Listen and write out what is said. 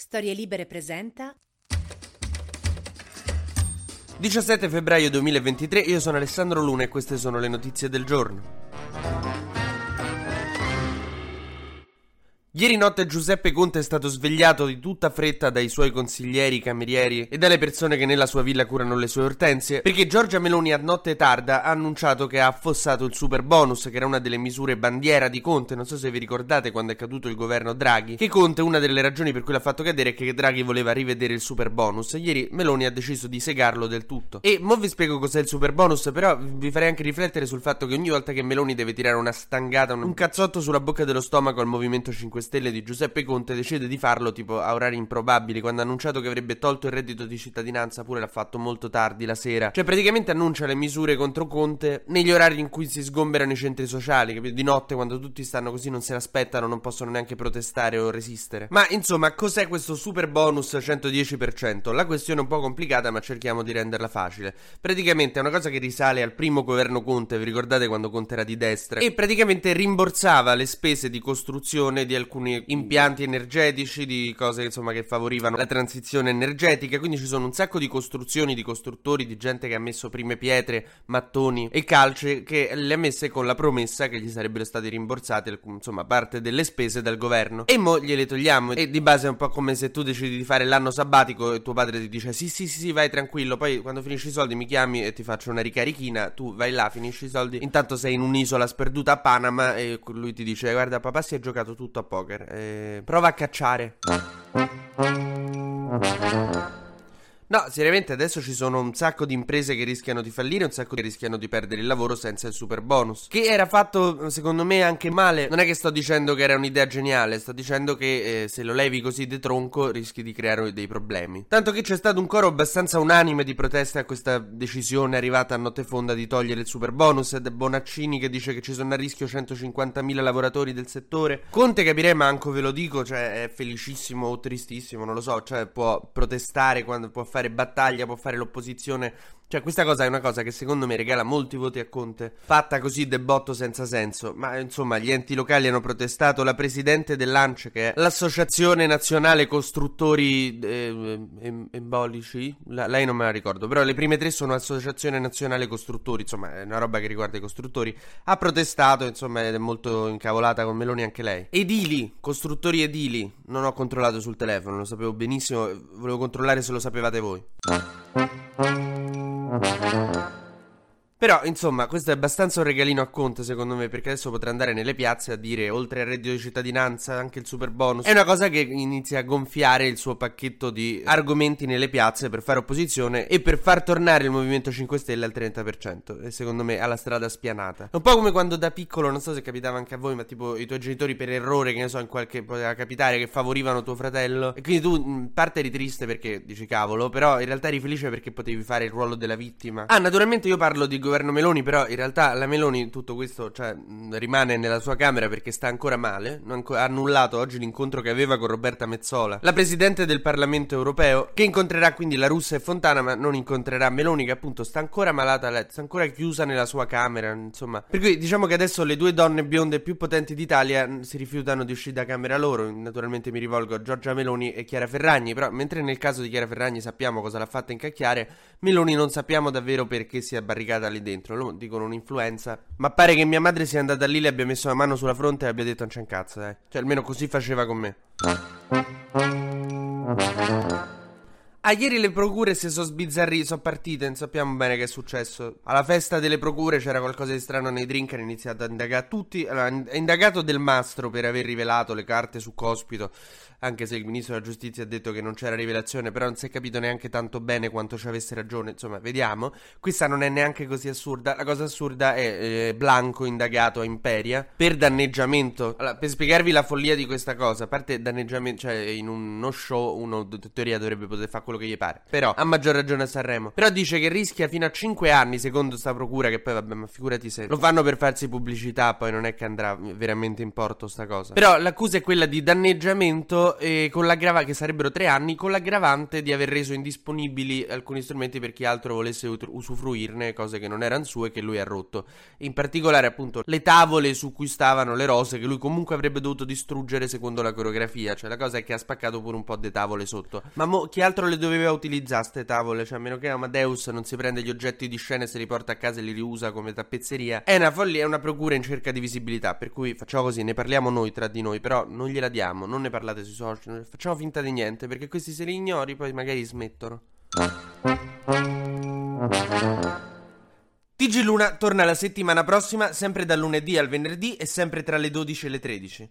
Storie Libere presenta 17 febbraio 2023, io sono Alessandro Luna e queste sono le notizie del giorno. Ieri notte Giuseppe Conte è stato svegliato di tutta fretta dai suoi consiglieri, camerieri e dalle persone che nella sua villa curano le sue ortensie, perché Giorgia Meloni a notte tarda ha annunciato che ha affossato il Superbonus, che era una delle misure bandiera di Conte. Non so se vi ricordate, quando è caduto il governo Draghi, che Conte, una delle ragioni per cui l'ha fatto cadere è che Draghi voleva rivedere il Superbonus. Ieri Meloni ha deciso di segarlo del tutto. E mo vi spiego cos'è il Superbonus, però vi farei anche riflettere sul fatto che ogni volta che Meloni deve tirare una stangata, un cazzotto sulla bocca dello stomaco al Movimento 5 Stelle di Giuseppe Conte, decide di farlo tipo a orari improbabili. Quando ha annunciato che avrebbe tolto il reddito di cittadinanza pure l'ha fatto molto tardi la sera, cioè praticamente annuncia le misure contro Conte negli orari in cui si sgomberano i centri sociali, capito? Di notte, quando tutti stanno così, non se l'aspettano, non possono neanche protestare o resistere. Ma insomma, cos'è questo super bonus 110%? La questione è un po' complicata, ma cerchiamo di renderla facile. Praticamente è una cosa che risale al primo governo Conte, vi ricordate quando Conte era di destra, e praticamente rimborsava le spese di costruzione di alcuni impianti energetici, di cose insomma che favorivano la transizione energetica. Quindi ci sono un sacco di costruzioni, di costruttori, di gente che ha messo prime pietre, mattoni e calce, che le ha messe con la promessa che gli sarebbero state rimborsate insomma parte delle spese dal governo, e mo gliele togliamo. E di base è un po' come se tu decidi di fare l'anno sabbatico e tuo padre ti dice sì vai tranquillo, poi quando finisci i soldi mi chiami e ti faccio una ricarichina. Tu vai là, finisci i soldi, intanto sei in un'isola sperduta a Panama e lui ti dice guarda papà, si è giocato tutto a poco. Prova a cacciare. No, seriamente adesso ci sono un sacco di imprese che rischiano di fallire, un sacco che rischiano di perdere il lavoro senza il super bonus, che era fatto secondo me anche male. Non è che sto dicendo che era un'idea geniale, sto dicendo che se lo levi così de tronco rischi di creare dei problemi. Tanto che c'è stato un coro abbastanza unanime di proteste a questa decisione arrivata a notte fonda di togliere il super bonus, ed Bonaccini che dice che ci sono a rischio 150.000 lavoratori del settore. Conte capirei, ma anche ve lo dico, cioè è felicissimo o tristissimo, non lo so, cioè può protestare, quando può fare battaglia, può fare l'opposizione. Cioè questa cosa è una cosa che secondo me regala molti voti a Conte, fatta così de botto senza senso. Ma insomma, gli enti locali hanno protestato, la presidente dell'ANCE, che è l'Associazione Nazionale Costruttori Embolici, lei non me la ricordo, però le prime tre sono Associazione Nazionale Costruttori, insomma è una roba che riguarda i costruttori, ha protestato, insomma è molto incavolata con Meloni anche lei. Edili, costruttori edili, non ho controllato sul telefono, lo sapevo benissimo, volevo controllare se lo sapevate voi. Però insomma questo è abbastanza un regalino a Conte secondo me, perché adesso potrà andare nelle piazze a dire oltre al reddito di cittadinanza anche il super bonus. È una cosa che inizia a gonfiare il suo pacchetto di argomenti nelle piazze per fare opposizione e per far tornare il Movimento 5 Stelle al 30%, e secondo me alla strada spianata. È un po' come quando da piccolo, non so se capitava anche a voi, ma tipo i tuoi genitori per errore, che ne so, in qualche poteva capitare che favorivano tuo fratello, e quindi tu in parte eri triste perché dici cavolo, però in realtà eri felice perché potevi fare il ruolo della vittima. Ah, naturalmente io parlo di governo Meloni, però in realtà la Meloni tutto questo, cioè, rimane nella sua camera perché sta ancora male. Ha annullato oggi l'incontro che aveva con Roberta Mezzola, la presidente del Parlamento europeo, che incontrerà quindi La Russa e Fontana, ma non incontrerà Meloni, che appunto sta ancora malata, sta ancora chiusa nella sua camera, insomma. Per cui diciamo che adesso le due donne bionde più potenti d'Italia si rifiutano di uscire da camera loro. Naturalmente mi rivolgo a Giorgia Meloni e Chiara Ferragni, però mentre nel caso di Chiara Ferragni sappiamo cosa l'ha fatta incacchiare, Meloni non sappiamo davvero perché si è barricata lì dentro. Lo dicono un'influenza, ma pare che mia madre sia andata lì, le abbia messo la mano sulla fronte e abbia detto non c'è un cazzo, eh. Cioè almeno così faceva con me. Ieri le procure si sono sbizzarrite, sono partite, non sappiamo bene che è successo. Alla festa delle procure c'era qualcosa di strano nei drink, hanno iniziato a indagare tutti. Allora, è indagato Del Mastro per aver rivelato le carte su Cospito, anche se il ministro della giustizia ha detto che non c'era rivelazione, però non si è capito neanche tanto bene quanto ci avesse ragione, insomma vediamo. Questa non è neanche così assurda. La cosa assurda è Blanco indagato a Imperia per danneggiamento. Allora, per spiegarvi la follia di questa cosa, a parte danneggiamento, cioè in uno show uno in teoria dovrebbe poter fare quello che gli pare, però a maggior ragione a Sanremo. Però dice che rischia fino a 5 anni secondo sta procura, che poi vabbè, ma figurati se lo fanno per farsi pubblicità, poi non è che andrà veramente in porto sta cosa. Però l'accusa è quella di danneggiamento con l'aggravante, che sarebbero 3 anni, con l'aggravante di aver reso indisponibili alcuni strumenti per chi altro volesse usufruirne, cose che non erano sue, che lui ha rotto. In particolare appunto le tavole su cui stavano le rose, che lui comunque avrebbe dovuto distruggere secondo la coreografia. Cioè la cosa è che ha spaccato pure un po' di tavole sotto. Ma chi altro le doveva utilizzare ste tavole? Cioè a meno che Amadeus non si prende gli oggetti di scena e se li porta a casa e li riusa come tappezzeria. È una follia, è una procura in cerca di visibilità, per cui facciamo così, ne parliamo noi tra di noi, però non gliela diamo, non ne parlate sui social, facciamo finta di niente, perché questi se li ignori poi magari smettono. TG Luna torna la settimana prossima, sempre dal lunedì al venerdì e sempre tra le 12 e le 13.